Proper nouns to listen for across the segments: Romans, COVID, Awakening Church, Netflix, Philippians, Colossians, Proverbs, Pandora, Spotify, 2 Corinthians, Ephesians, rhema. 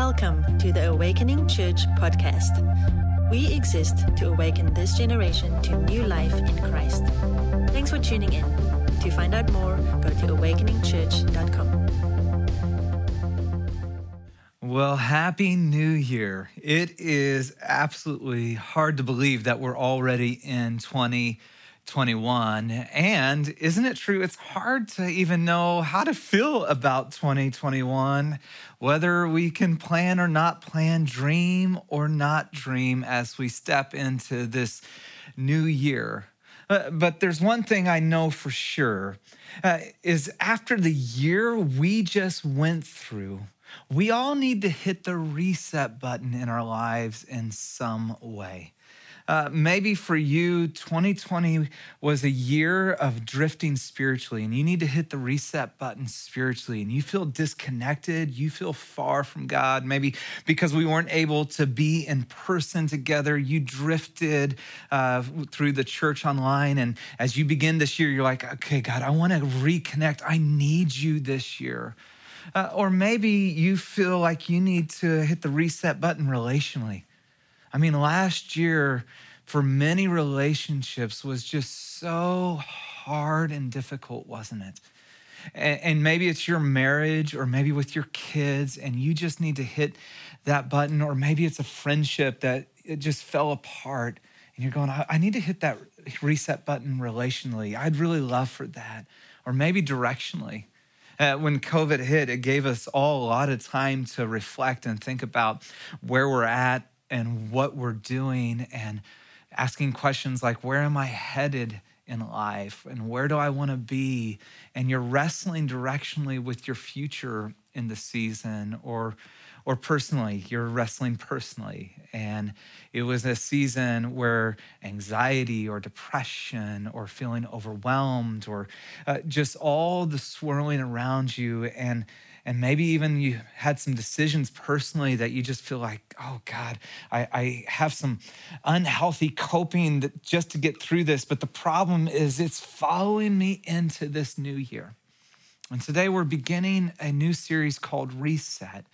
Welcome to the Awakening Church podcast. We exist to awaken this generation to new life in Christ. Thanks for tuning in. To find out more, go to awakeningchurch.com. Well, Happy New Year. It is absolutely hard to believe that we're already in 2021. And isn't it true? It's hard to even know how to feel about 2021, whether we can plan or not plan, dream or not dream as we step into this new year. But there's one thing I know for sure, is after the year we just went through, we all need to hit the reset button in our lives in some way. Maybe for you, 2020 was a year of drifting spiritually, and you need to hit the reset button spiritually, and you feel disconnected, you feel far from God. Maybe because we weren't able to be in person together, you drifted through the church online, and as you begin this year, you're like, okay, God, I want to reconnect. I need you this year. Or maybe you feel like you need to hit the reset button relationally. I mean, last year for many relationships was just so hard and difficult, wasn't it? And maybe it's your marriage or maybe with your kids and you just need to hit that button, or maybe it's a friendship that it just fell apart and you're going, I need to hit that reset button relationally. I'd really love for that. Or maybe directionally. When COVID hit, it gave us all a lot of time to reflect and think about where we're at and what we're doing, and asking questions like, where am I headed in life? And where do I want to be? And you're wrestling directionally with your future in the season, or personally, you're wrestling personally. And it was a season where anxiety or depression or feeling overwhelmed or just all the swirling around you. And maybe even you had some decisions personally that you just feel like, oh God, I have some unhealthy coping that just to get through this. But the problem is it's following me into this new year. And today we're beginning a new series called Reset.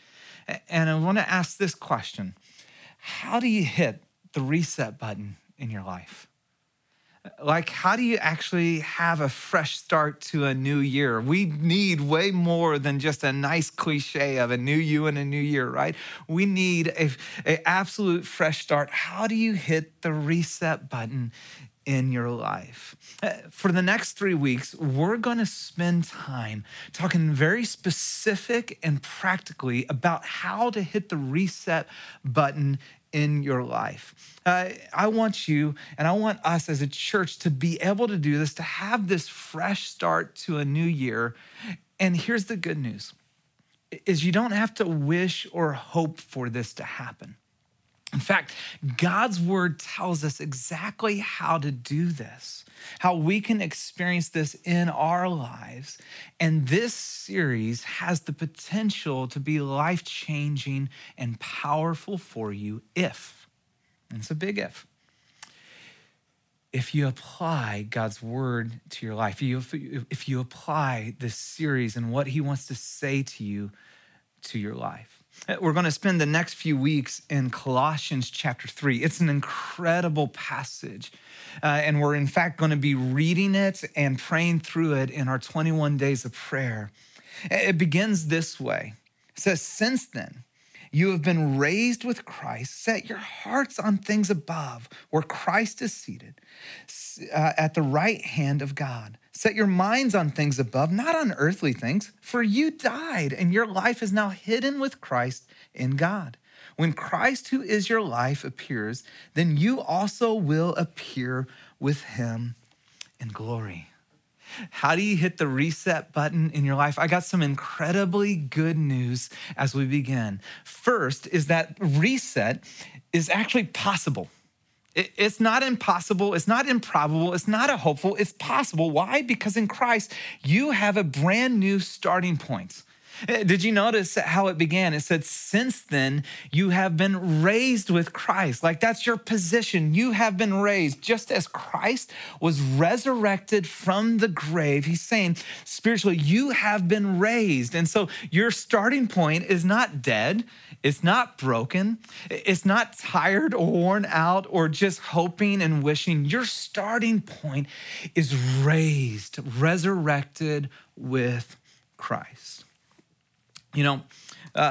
And I want to ask this question. How do you hit the reset button in your life? Like, how do you actually have a fresh start to a new year? We need way more than just a nice cliche of a new you and a new year, right? We need an absolute fresh start. How do you hit the reset button in your life? For the next 3 weeks, we're going to spend time talking very specific and practically about how to hit the reset button in your life. I want you and I want us as a church to be able to do this, to have this fresh start to a new year. And here's the good news, is you don't have to wish or hope for this to happen. In fact, God's word tells us exactly how to do this, how we can experience this in our lives. And this series has the potential to be life-changing and powerful for you if, and it's a big if you apply God's word to your life, if you apply this series and what he wants to say to you to your life. We're going to spend the next few weeks in Colossians chapter 3. It's an incredible passage, and we're in fact going to be reading it and praying through it in our 21 days of prayer. It begins this way. It says, "Since then, you have been raised with Christ. Set your hearts on things above, where Christ is seated at the right hand of God. Set your minds on things above, not on earthly things, for you died and your life is now hidden with Christ in God. When Christ, who is your life, appears, then you also will appear with him in glory." How do you hit the reset button in your life? I got some incredibly good news as we begin. First is that reset is actually possible. It's not impossible, it's not improbable, it's not a hopeful, it's possible. Why? Because in Christ, you have a brand new starting point. Did you notice how it began? It said, since then, you have been raised with Christ. Like that's your position. You have been raised just as Christ was resurrected from the grave. He's saying spiritually, you have been raised. And so your starting point is not dead. It's not broken. It's not tired or worn out or just hoping and wishing. Your starting point is raised, resurrected with Christ. You know,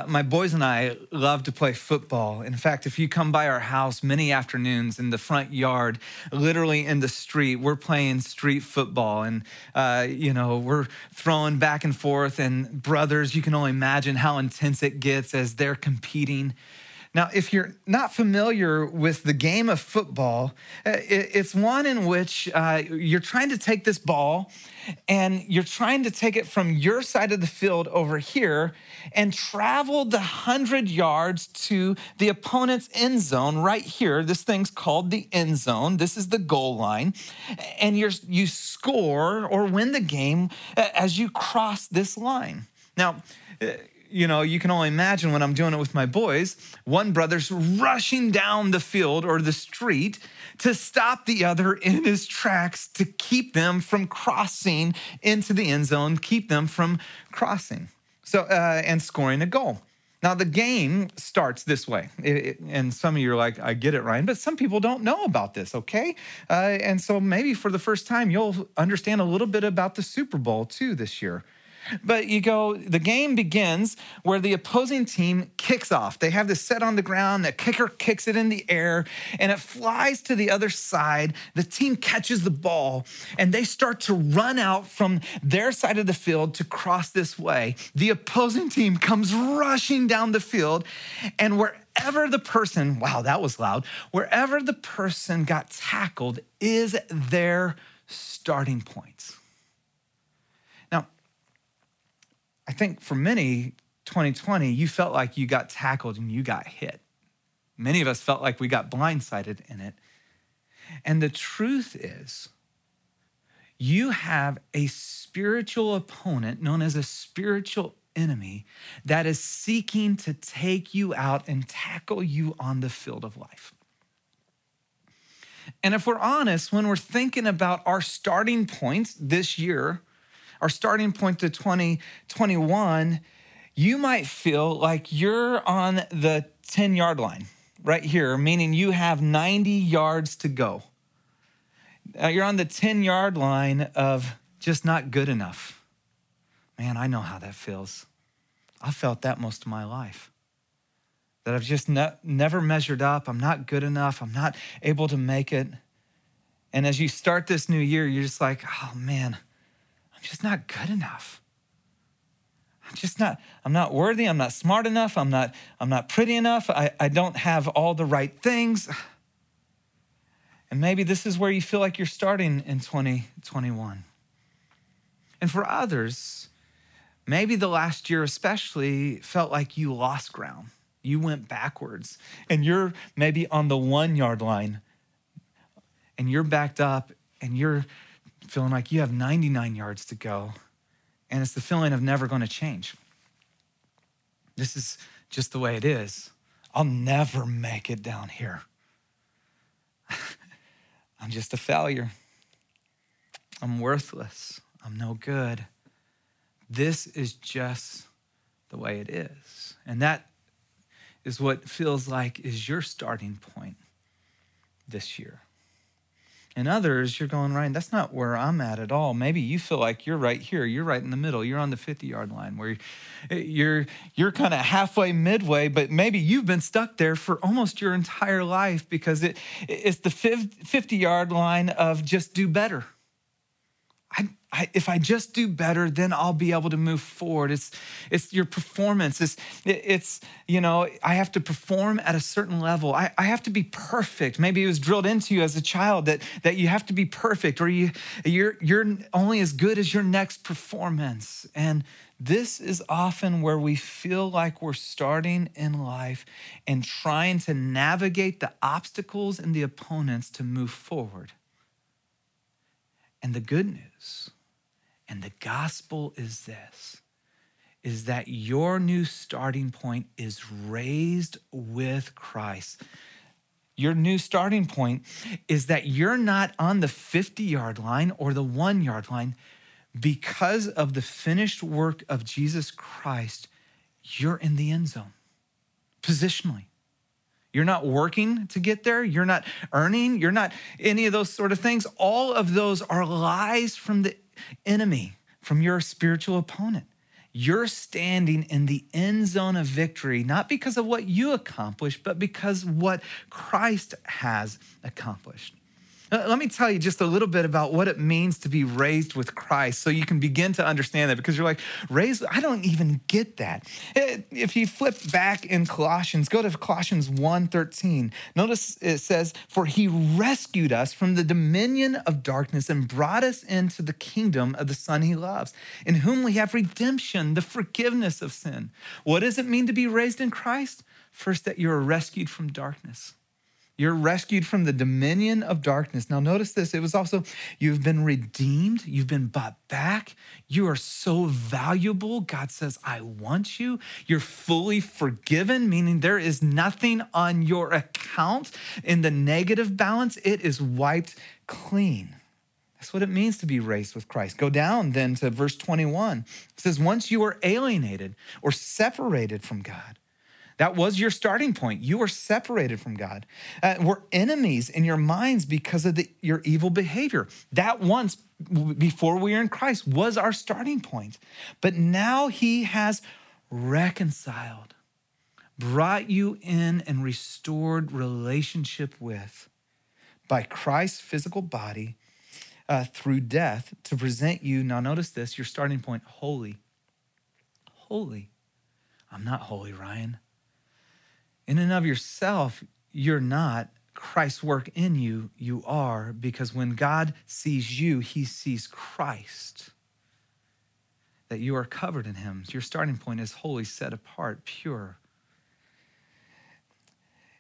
my boys and I love to play football. In fact, if you come by our house many afternoons in the front yard, literally in the street, we're playing street football. And, you know, we're throwing back and forth. And brothers, you can only imagine how intense it gets as they're competing. Now, if you're not familiar with the game of football, it's one in which you're trying to take this ball and you're trying to take it from your side of the field over here and travel the 100 yards to the opponent's end zone right here. This thing's called the end zone. This is the goal line. And you score or win the game as you cross this line. Now, you know, you can only imagine when I'm doing it with my boys, one brother's rushing down the field or the street to stop the other in his tracks to keep them from crossing into the end zone, keep them from crossing and scoring a goal. Now, the game starts this way, and some of you are like, I get it, Ryan, but some people don't know about this, okay? And so maybe for the first time, you'll understand a little bit about the Super Bowl, too, this year. But the game begins where the opposing team kicks off. They have this set on the ground, the kicker kicks it in the air, and it flies to the other side. The team catches the ball, and they start to run out from their side of the field to cross this way. The opposing team comes rushing down the field, and wherever the person got tackled is their starting point. I think for many, 2020, you felt like you got tackled and you got hit. Many of us felt like we got blindsided in it. And the truth is, you have a spiritual opponent known as a spiritual enemy that is seeking to take you out and tackle you on the field of life. And if we're honest, when we're thinking about our starting points this year, our starting point to 2021, you might feel like you're on the 10-yard line right here, meaning you have 90 yards to go. You're on the 10-yard line of just not good enough. Man, I know how that feels. I felt that most of my life, that I've just never measured up. I'm not good enough. I'm not able to make it. And as you start this new year, you're just like, oh, man, I'm just not good enough. I'm not worthy. I'm not smart enough. I'm not pretty enough. I don't have all the right things. And maybe this is where you feel like you're starting in 2021. And for others, maybe the last year especially felt like you lost ground. You went backwards and you're maybe on the 1-yard line and you're backed up and you're feeling like you have 99 yards to go, and it's the feeling of never going to change. This is just the way it is. I'll never make it down here. I'm just a failure. I'm worthless. I'm no good. This is just the way it is. And that is what feels like is your starting point this year. And others, you're going, Ryan, that's not where I'm at all. Maybe you feel like you're right here. You're right in the middle. You're on the 50-yard line where you're kind of halfway, midway, but maybe you've been stuck there for almost your entire life because it's the 50-yard line of just do better. If I just do better, then I'll be able to move forward. It's your performance. It's I have to perform at a certain level. I have to be perfect. Maybe it was drilled into you as a child that you have to be perfect, or you're only as good as your next performance. And this is often where we feel like we're starting in life and trying to navigate the obstacles and the opponents to move forward. And the good news and the gospel is this, is that your new starting point is raised with Christ. Your new starting point is that you're not on the 50-yard line or the 1-yard line. Because of the finished work of Jesus Christ, you're in the end zone, positionally. You're not working to get there. You're not earning. You're not any of those sort of things. All of those are lies from the enemy, from your spiritual opponent. You're standing in the end zone of victory, not because of what you accomplished, but because what Christ has accomplished. Let me tell you just a little bit about what it means to be raised with Christ so you can begin to understand that, because you're like, raised? I don't even get that. If you flip back in Colossians, go to Colossians 1:13. Notice it says, for he rescued us from the dominion of darkness and brought us into the kingdom of the Son he loves, in whom we have redemption, the forgiveness of sin. What does it mean to be raised in Christ? First, that you're rescued from darkness. You're rescued from the dominion of darkness. Now notice this, it was also, you've been redeemed, you've been bought back, you are so valuable. God says, I want you. You're fully forgiven, meaning there is nothing on your account in the negative balance. It is wiped clean. That's what it means to be raised with Christ. Go down then to verse 21. It says, once you were alienated or separated from God. That was your starting point. You were separated from God. We're enemies in your minds because of your evil behavior. That once, before we were in Christ, was our starting point. But now he has reconciled, brought you in and restored relationship with by Christ's physical body through death to present you, now notice this, your starting point, holy. Holy. I'm not holy, Ryan. In and of yourself, you're not. Christ's work in you, you are, because when God sees you, he sees Christ, that you are covered in him. Your starting point is holy, set apart, pure,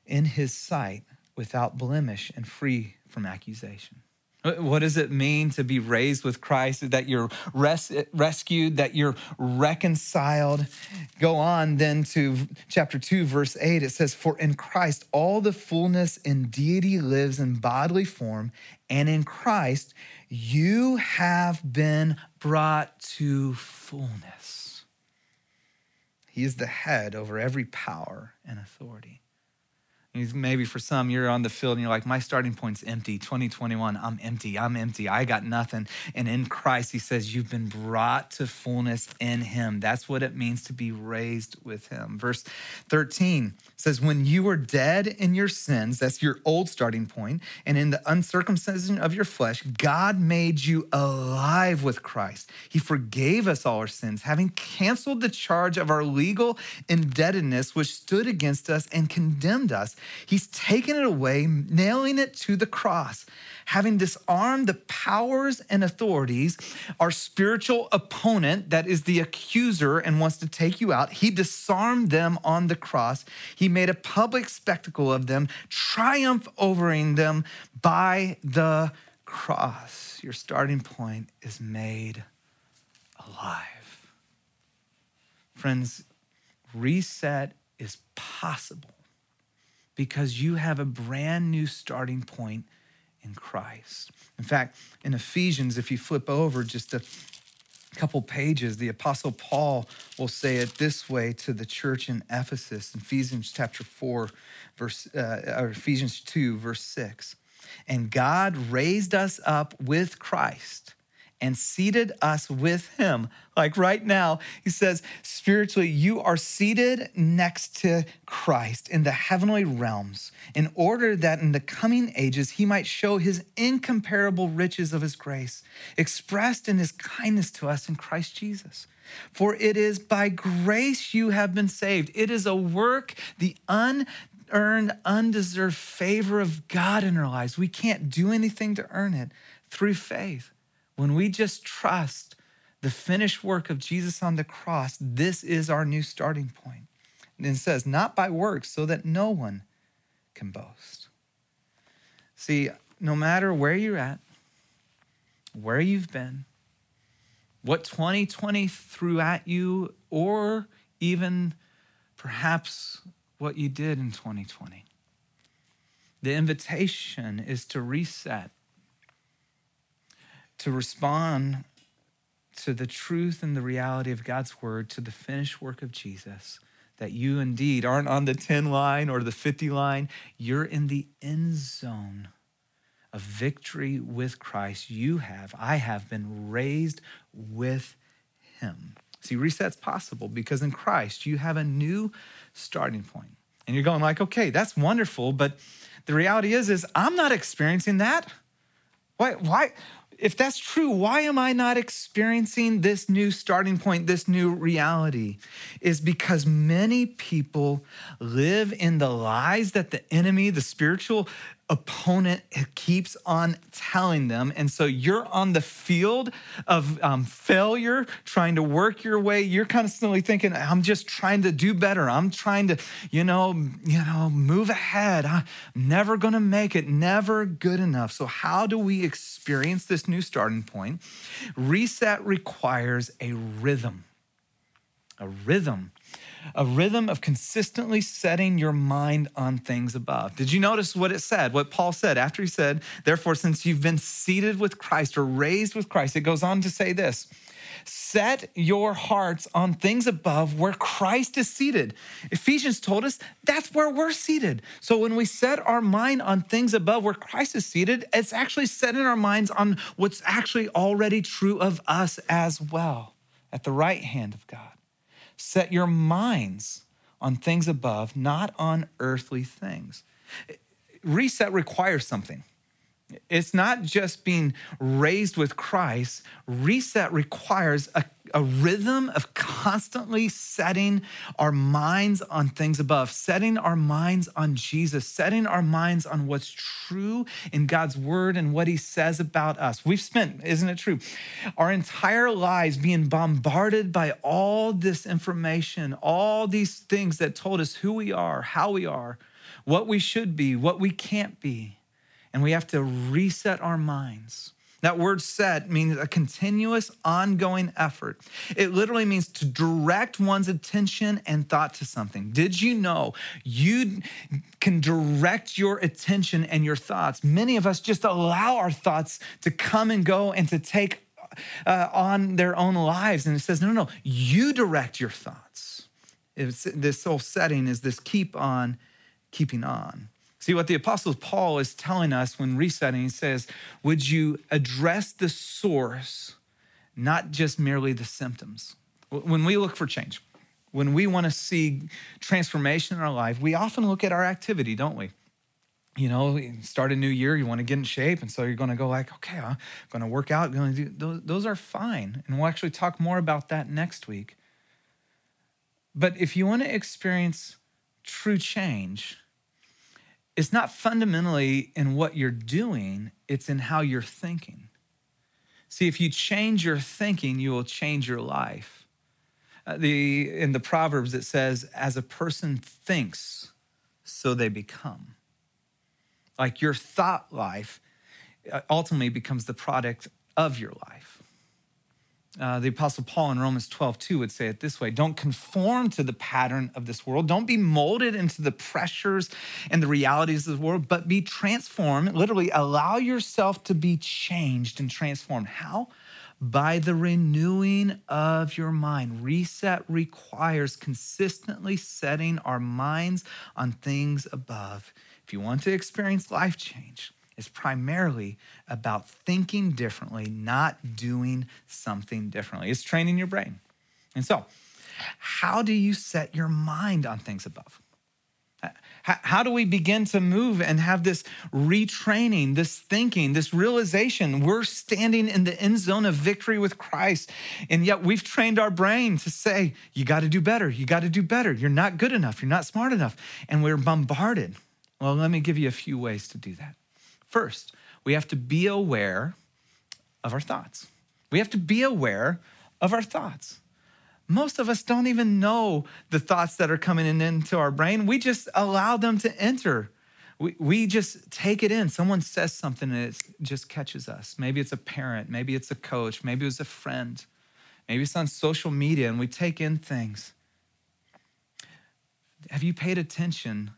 in his sight, without blemish and free from accusation. What does it mean to be raised with Christ? That you're rescued, that you're reconciled. Go on then to chapter 2, verse 8. It says, for in Christ all the fullness in deity lives in bodily form, and in Christ you have been brought to fullness. He is the head over every power and authority. Maybe for some, you're on the field and you're like, my starting point's empty. 2021, I'm empty. I got nothing. And in Christ, he says, you've been brought to fullness in him. That's what it means to be raised with him. Verse 13 says, when you were dead in your sins, that's your old starting point, and in the uncircumcision of your flesh, God made you alive with Christ. He forgave us all our sins, having canceled the charge of our legal indebtedness, which stood against us and condemned us. He's taken it away, nailing it to the cross, having disarmed the powers and authorities, our spiritual opponent that is the accuser and wants to take you out. He disarmed them on the cross. He made a public spectacle of them, triumph over them by the cross. Your starting point is made alive. Friends, reset is possible, because you have a brand new starting point in Christ. In fact, in Ephesians, if you flip over just a couple pages, the Apostle Paul will say it this way to the church in Ephesus, in Ephesians chapter 4, or Ephesians 2, verse 6. And God raised us up with Christ and seated us with him. Like right now, he says, spiritually, you are seated next to Christ in the heavenly realms, in order that in the coming ages, he might show his incomparable riches of his grace, expressed in his kindness to us in Christ Jesus. For it is by grace you have been saved. It is a work, the unearned, undeserved favor of God in our lives. We can't do anything to earn it, through faith. When we just trust the finished work of Jesus on the cross, this is our new starting point. And it says, not by works, so that no one can boast. See, no matter where you're at, where you've been, what 2020 threw at you or even perhaps what you did in 2020. The invitation is to reset, to respond to the truth and the reality of God's word, to the finished work of Jesus, that you indeed aren't on the 10 line or the 50 line. You're in the end zone of victory with Christ. I have been raised with him. See, reset's possible because in Christ, you have a new starting point. And you're going like, okay, that's wonderful. But the reality is I'm not experiencing that. Why? If that's true, why am I not experiencing this new starting point, this new reality? Is because many people live in the lies that the enemy, the spiritual opponent, keeps on telling them. And so you're on the field of failure, trying to work your way. You're constantly thinking, I'm just trying to do better. I'm trying to, move ahead. I'm never going to make it, never good enough. So how do we experience this new starting point? Reset requires a rhythm of consistently setting your mind on things above. Did you notice what it said, what Paul said after he said, therefore, since you've been seated with Christ or raised with Christ, it goes on to say this, set your hearts on things above where Christ is seated. Ephesians told us that's where we're seated. So when we set our mind on things above where Christ is seated, it's actually setting our minds on what's actually already true of us as well, at the right hand of God. Set your minds on things above, not on earthly things. Reset requires something. It's not just being raised with Christ. Reset requires a rhythm of constantly setting our minds on things above, setting our minds on Jesus, setting our minds on what's true in God's word and what he says about us. We've spent, isn't it true, our entire lives being bombarded by all this information, all these things that told us who we are, how we are, what we should be, what we can't be. And we have to reset our minds. That word set means a continuous, ongoing effort. It literally means to direct one's attention and thought to something. Did you know you can direct your attention and your thoughts? Many of us just allow our thoughts to come and go and to take on their own lives. And it says, no, you direct your thoughts. This whole setting is this keep on, keeping on. See, what the Apostle Paul is telling us when resetting, he says, would you address the source, not just merely the symptoms? When we look for change, when we want to see transformation in our life, we often look at our activity, don't we? Start a new year, you want to get in shape. And so you're going to go like, okay, I'm going to work out. Going to do those are fine. And we'll actually talk more about that next week. But if you want to experience true change, it's not fundamentally in what you're doing, it's in how you're thinking. See, if you change your thinking, you will change your life. In the Proverbs, it says, as a person thinks, so they become. Like your thought life ultimately becomes the product of your life. The Apostle Paul in Romans 12:2 would say it this way, don't conform to the pattern of this world. Don't be molded into the pressures and the realities of the world, but be transformed. Literally allow yourself to be changed and transformed. How? By the renewing of your mind. Reset requires consistently setting our minds on things above. If you want to experience life change, it's primarily about thinking differently, not doing something differently. It's training your brain. And so, how do you set your mind on things above? How do we begin to move and have this retraining, this thinking, this realization? We're standing in the end zone of victory with Christ, and yet we've trained our brain to say, you got to do better. You got to do better. You're not good enough. You're not smart enough. And we're bombarded. Well, let me give you a few ways to do that. First, we have to be aware of our thoughts. Most of us don't even know the thoughts that are coming into our brain. We just allow them to enter. We just take it in. Someone says something and it just catches us. Maybe it's a parent. Maybe it's a coach. Maybe it was a friend. Maybe it's on social media and we take in things. Have you paid attention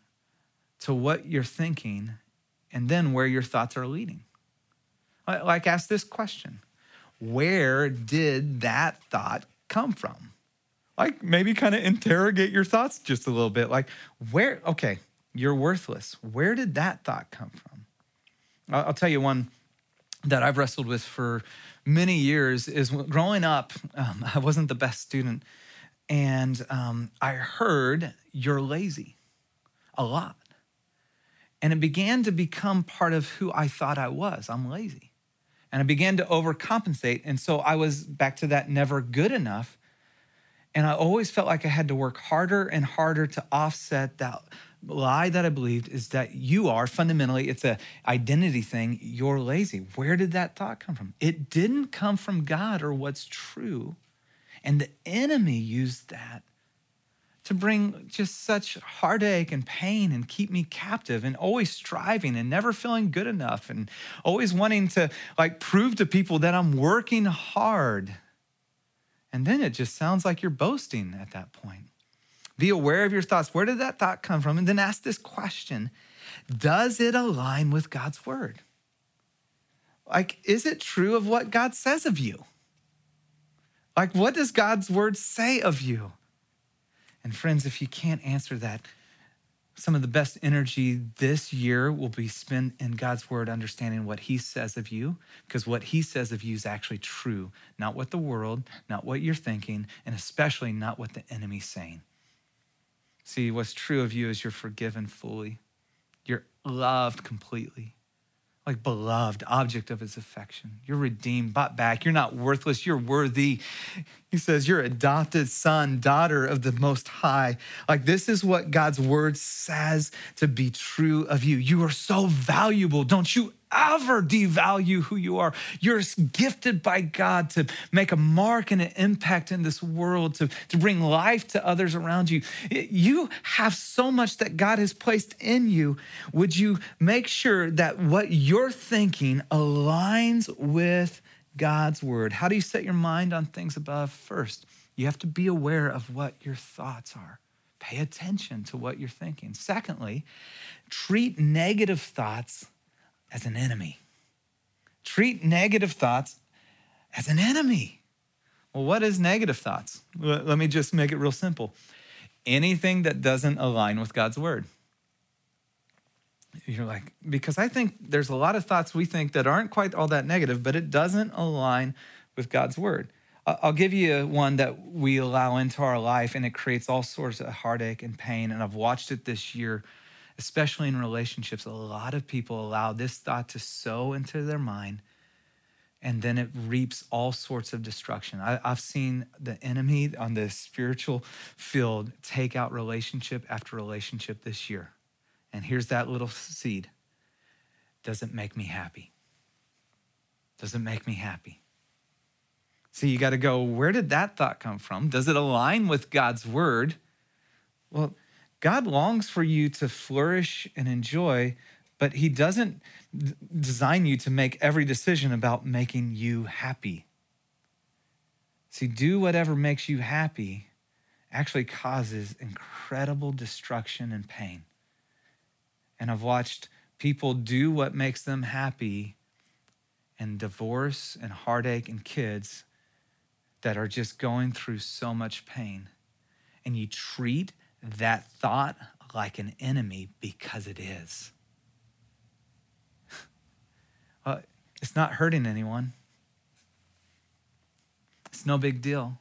to what you're thinking and then where your thoughts are leading? Like, ask this question. Where did that thought come from? Like, maybe kind of interrogate your thoughts just a little bit. Like, where, okay, you're worthless. Where did that thought come from? I'll tell you one that I've wrestled with for many years is growing up, I wasn't the best student. And I heard, you're lazy, a lot. And it began to become part of who I thought I was. I'm lazy. And I began to overcompensate. And so I was back to that never good enough. And I always felt like I had to work harder and harder to offset that lie that I believed is that you are fundamentally, it's an identity thing, you're lazy. Where did that thought come from? It didn't come from God or what's true. And the enemy used that to bring just such heartache and pain and keep me captive and always striving and never feeling good enough and always wanting to like prove to people that I'm working hard. And then it just sounds like you're boasting at that point. Be aware of your thoughts. Where did that thought come from? And then ask this question, does it align with God's word? Like, is it true of what God says of you? Like, what does God's word say of you? And friends, if you can't answer that, some of the best energy this year will be spent in God's word, understanding what he says of you, because what he says of you is actually true, not what the world, not what you're thinking, and especially not what the enemy's saying. See, what's true of you is you're forgiven fully. You're loved completely. Like beloved, object of his affection. You're redeemed, bought back. You're not worthless, you're worthy. He says you're adopted son, daughter of the Most High. Like this is what God's word says to be true of you. You are so valuable. Don't you ever devalue who you are. You're gifted by God to make a mark and an impact in this world, to bring life to others around you. You have so much that God has placed in you. Would you make sure that what you're thinking aligns with God's word? How do you set your mind on things above? First, you have to be aware of what your thoughts are. Pay attention to what you're thinking. Secondly, treat negative thoughts as an enemy. Treat negative thoughts as an enemy. Well, what is negative thoughts? Let me just make it real simple. Anything that doesn't align with God's word. You're like, because I think there's a lot of thoughts we think that aren't quite all that negative, but it doesn't align with God's word. I'll give you one that we allow into our life and it creates all sorts of heartache and pain. And I've watched it this year, especially in relationships. A lot of people allow this thought to sow into their mind, and then it reaps all sorts of destruction. I've seen the enemy on the spiritual field take out relationship after relationship this year. And here's that little seed. Doesn't make me happy. Doesn't make me happy. So you got to go, where did that thought come from? Does it align with God's word? Well, God longs for you to flourish and enjoy, but he doesn't design you to make every decision about making you happy. See, do whatever makes you happy actually causes incredible destruction and pain. And I've watched people do what makes them happy and divorce and heartache and kids that are just going through so much pain. And you treat that thought like an enemy because it is. Well, it's not hurting anyone. It's no big deal.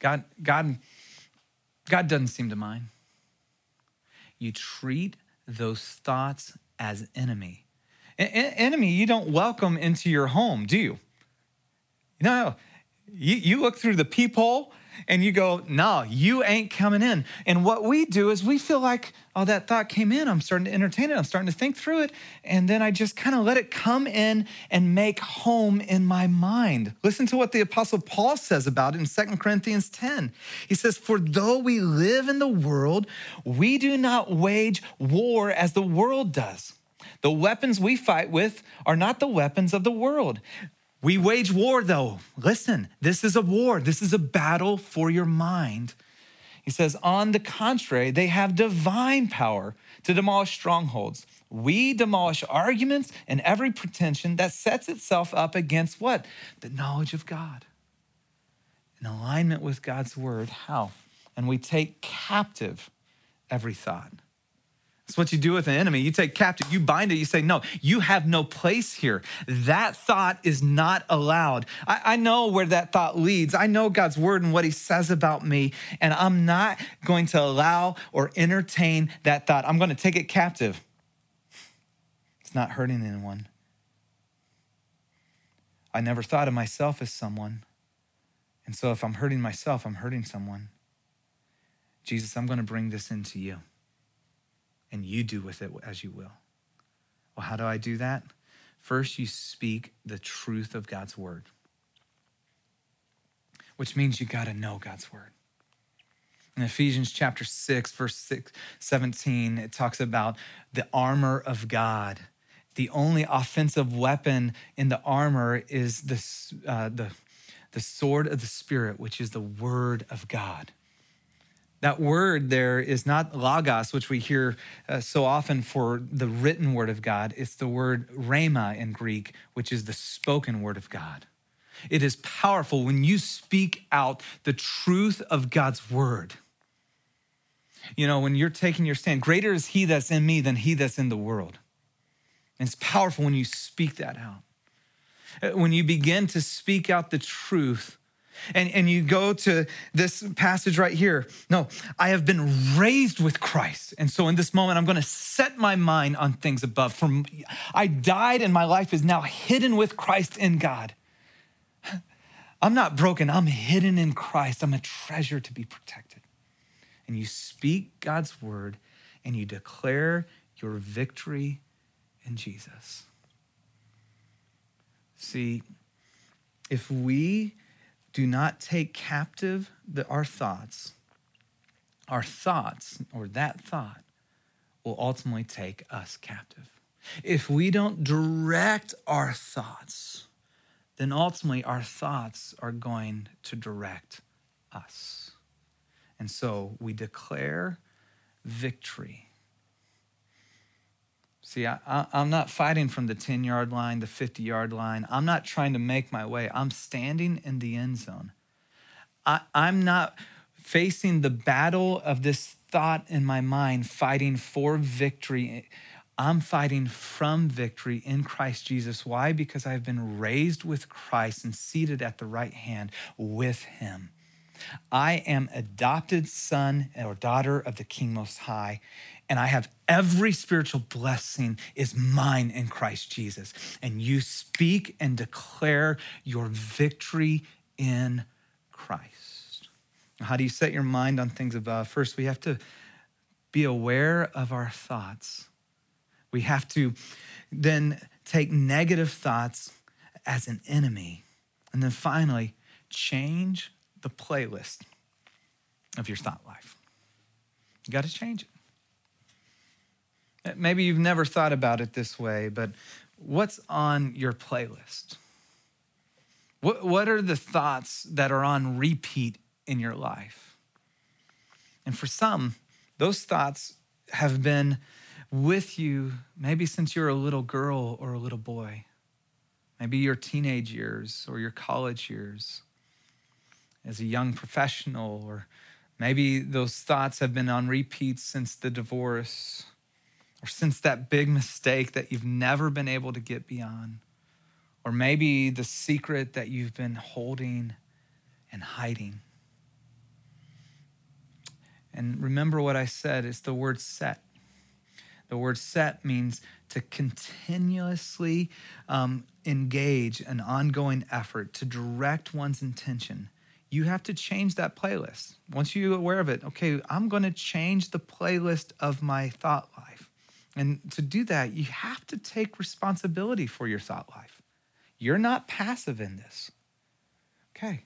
God doesn't seem to mind. You treat those thoughts as enemy. Enemy you don't welcome into your home, do you? No. You look through the peephole and you go, no, you ain't coming in. And what we do is we feel like, oh, that thought came in. I'm starting to entertain it. I'm starting to think through it. And then I just kind of let it come in and make home in my mind. Listen to what the Apostle Paul says about it in 2 Corinthians 10. He says, for though we live in the world, we do not wage war as the world does. The weapons we fight with are not the weapons of the world. We wage war, though. Listen, this is a war. This is a battle for your mind. He says, on the contrary, they have divine power to demolish strongholds. We demolish arguments and every pretension that sets itself up against what? The knowledge of God. In alignment with God's word, how? And we take captive every thought. That's what you do with an enemy. You take captive, you bind it, you say, no, you have no place here. That thought is not allowed. I know where that thought leads. I know God's word and what he says about me, and I'm not going to allow or entertain that thought. I'm going to take it captive. It's not hurting anyone. I never thought of myself as someone. And so if I'm hurting myself, I'm hurting someone. Jesus, I'm going to bring this into you. And you do with it as you will. Well, how do I do that? First, you speak the truth of God's word, which means you gotta know God's word. In Ephesians chapter 6, verse 17, it talks about the armor of God. The only offensive weapon in the armor is the sword of the Spirit, which is the word of God. That word there is not logos, which we hear so often for the written word of God. It's the word rhema in Greek, which is the spoken word of God. It is powerful when you speak out the truth of God's word. You know, when you're taking your stand, greater is he that's in me than he that's in the world. And it's powerful when you speak that out. When you begin to speak out the truth, and you go to this passage right here. No, I have been raised with Christ. And so in this moment, I'm going to set my mind on things above. For I died and my life is now hidden with Christ in God. I'm not broken. I'm hidden in Christ. I'm a treasure to be protected. And you speak God's word and you declare your victory in Jesus. See, if we do not take captive our thoughts. Our thoughts, or that thought, will ultimately take us captive. If we don't direct our thoughts, then ultimately our thoughts are going to direct us. And so we declare victory. See, I'm not fighting from the 10-yard line, the 50-yard line. I'm not trying to make my way. I'm standing in the end zone. I'm not facing the battle of this thought in my mind, fighting for victory. I'm fighting from victory in Christ Jesus. Why? Because I've been raised with Christ and seated at the right hand with him. I am adopted son or daughter of the King Most High, and I have every spiritual blessing is mine in Christ Jesus. And you speak and declare your victory in Christ. How do you set your mind on things above? First, we have to be aware of our thoughts. We have to then take negative thoughts as an enemy. And then finally, change the playlist of your thought life. You got to change it. Maybe you've never thought about it this way, but what's on your playlist? What are the thoughts that are on repeat in your life? And for some, those thoughts have been with you maybe since you're a little girl or a little boy, maybe your teenage years or your college years. As a young professional, or maybe those thoughts have been on repeat since the divorce or since that big mistake that you've never been able to get beyond, or maybe the secret that you've been holding and hiding. And remember what I said, it's the word set. The word set means to continuously engage an ongoing effort to direct one's intention. You have to change that playlist. Once you're aware of it, okay, I'm gonna change the playlist of my thought life. And to do that, you have to take responsibility for your thought life. You're not passive in this. Okay,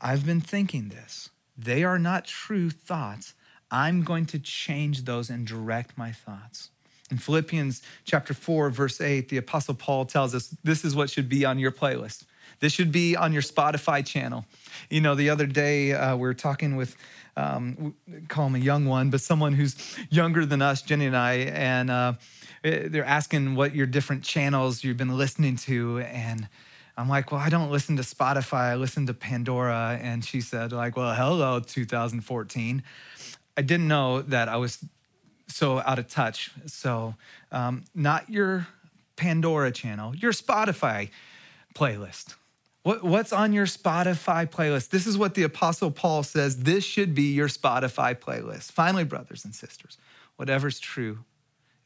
I've been thinking this. They are not true thoughts. I'm going to change those and direct my thoughts. In Philippians chapter 4, verse 8, the Apostle Paul tells us this is what should be on your playlist. This should be on your Spotify channel. You know, the other day we were talking with, call him a young one, but someone who's younger than us, Jenny and I, and they're asking what your different channels you've been listening to. And I'm like, well, I don't listen to Spotify. I listen to Pandora. And she said, like, well, hello, 2014. I didn't know that I was so out of touch. So not your Pandora channel, your Spotify playlist. What's on your Spotify playlist? This is what the Apostle Paul says. This should be your Spotify playlist. Finally, brothers and sisters, whatever's true,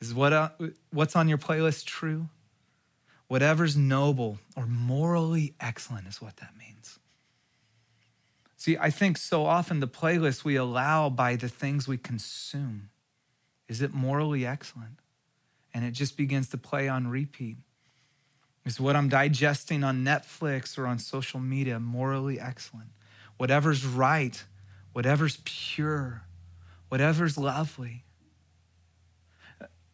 is what's on your playlist true? Whatever's noble or morally excellent is what that means. See, I think so often the playlist we allow by the things we consume, is it morally excellent? And it just begins to play on repeat. Is what I'm digesting on Netflix or on social media morally excellent? Whatever's right, whatever's pure, whatever's lovely.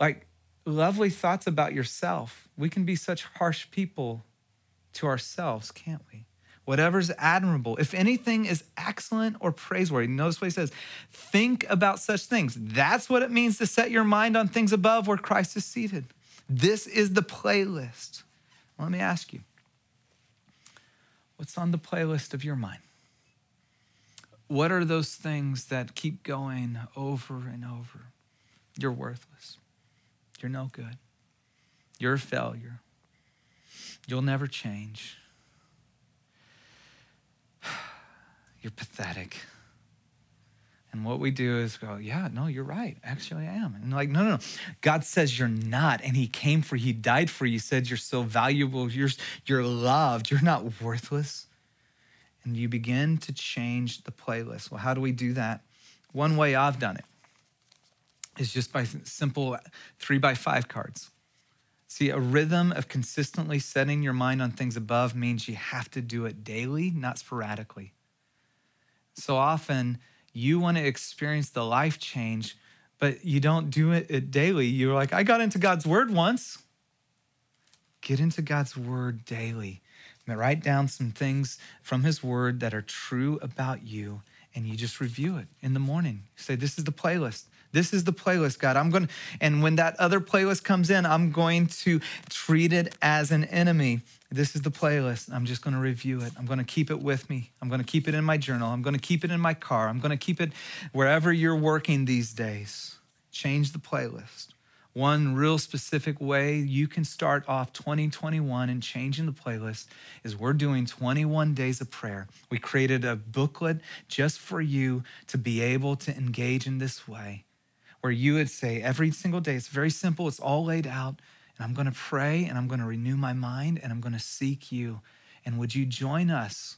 Like lovely thoughts about yourself. We can be such harsh people to ourselves, can't we? Whatever's admirable. If anything is excellent or praiseworthy, notice what he says, think about such things. That's what it means to set your mind on things above where Christ is seated. This is the playlist. Well, let me ask you, what's on the playlist of your mind? What are those things that keep going over and over? You're worthless. You're no good. You're a failure. You'll never change. You're pathetic. And what we do is go, yeah, no, you're right. Actually, I am. And like, no. God says you're not. And he came for you. He died for you. He said you're so valuable. You're loved. You're not worthless. And you begin to change the playlist. Well, how do we do that? One way I've done it is just by simple 3x5 cards. See, a rhythm of consistently setting your mind on things above means you have to do it daily, not sporadically. So often, you want to experience the life change, but you don't do it daily. You're like, I got into God's word once. Get into God's word daily. And write down some things from his word that are true about you, and you just review it in the morning. You say, this is the playlist. This is the playlist, God. And when that other playlist comes in, I'm going to treat it as an enemy. This is the playlist. I'm just going to review it. I'm going to keep it with me. I'm going to keep it in my journal. I'm going to keep it in my car. I'm going to keep it wherever you're working these days. Change the playlist. One real specific way you can start off 2021 and changing the playlist is we're doing 21 days of prayer. We created a booklet just for you to be able to engage in this way, where you would say every single day, it's very simple, it's all laid out, and I'm gonna pray, and I'm gonna renew my mind, and I'm gonna seek you. And would you join us?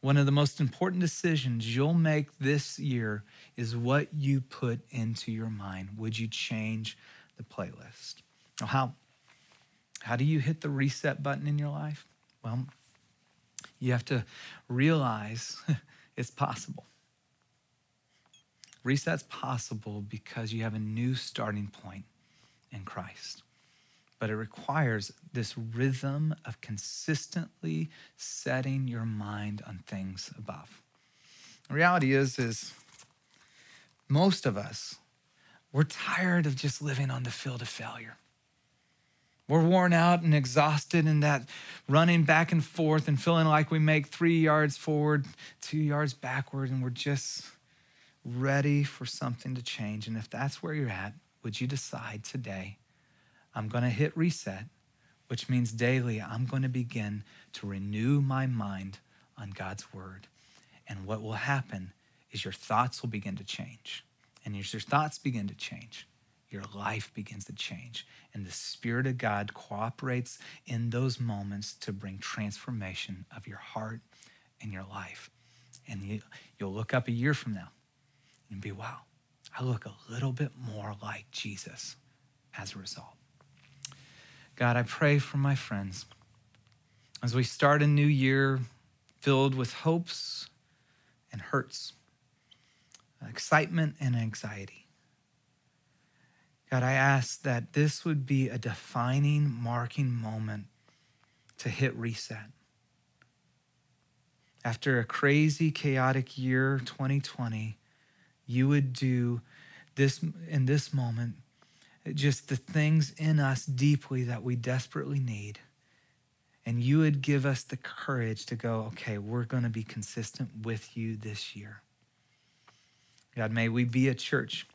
One of the most important decisions you'll make this year is what you put into your mind. Would you change the playlist? Now, how do you hit the reset button in your life? Well, you have to realize it's possible. Reset's possible because you have a new starting point in Christ. But it requires this rhythm of consistently setting your mind on things above. The reality is most of us, we're tired of just living on the field of failure. We're worn out and exhausted in that running back and forth and feeling like we make 3 yards forward, 2 yards backward, and we're just ready for something to change. And if that's where you're at, would you decide today, I'm going to hit reset, which means daily I'm going to begin to renew my mind on God's word. And what will happen is your thoughts will begin to change. And as your thoughts begin to change, your life begins to change. And the Spirit of God cooperates in those moments to bring transformation of your heart and your life. And you'll look up a year from now and be, wow, I look a little bit more like Jesus as a result. God, I pray for my friends as we start a new year filled with hopes and hurts, excitement and anxiety. God, I ask that this would be a defining, marking moment to hit reset. After a crazy, chaotic year, 2020, you would do this in this moment, just the things in us deeply that we desperately need. And you would give us the courage to go, okay, we're going to be consistent with you this year. God, may we be a church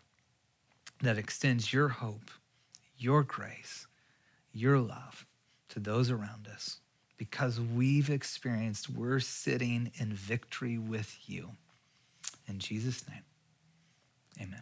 that extends your hope, your grace, your love to those around us. Because we've experienced, we're sitting in victory with you. In Jesus' name, amen.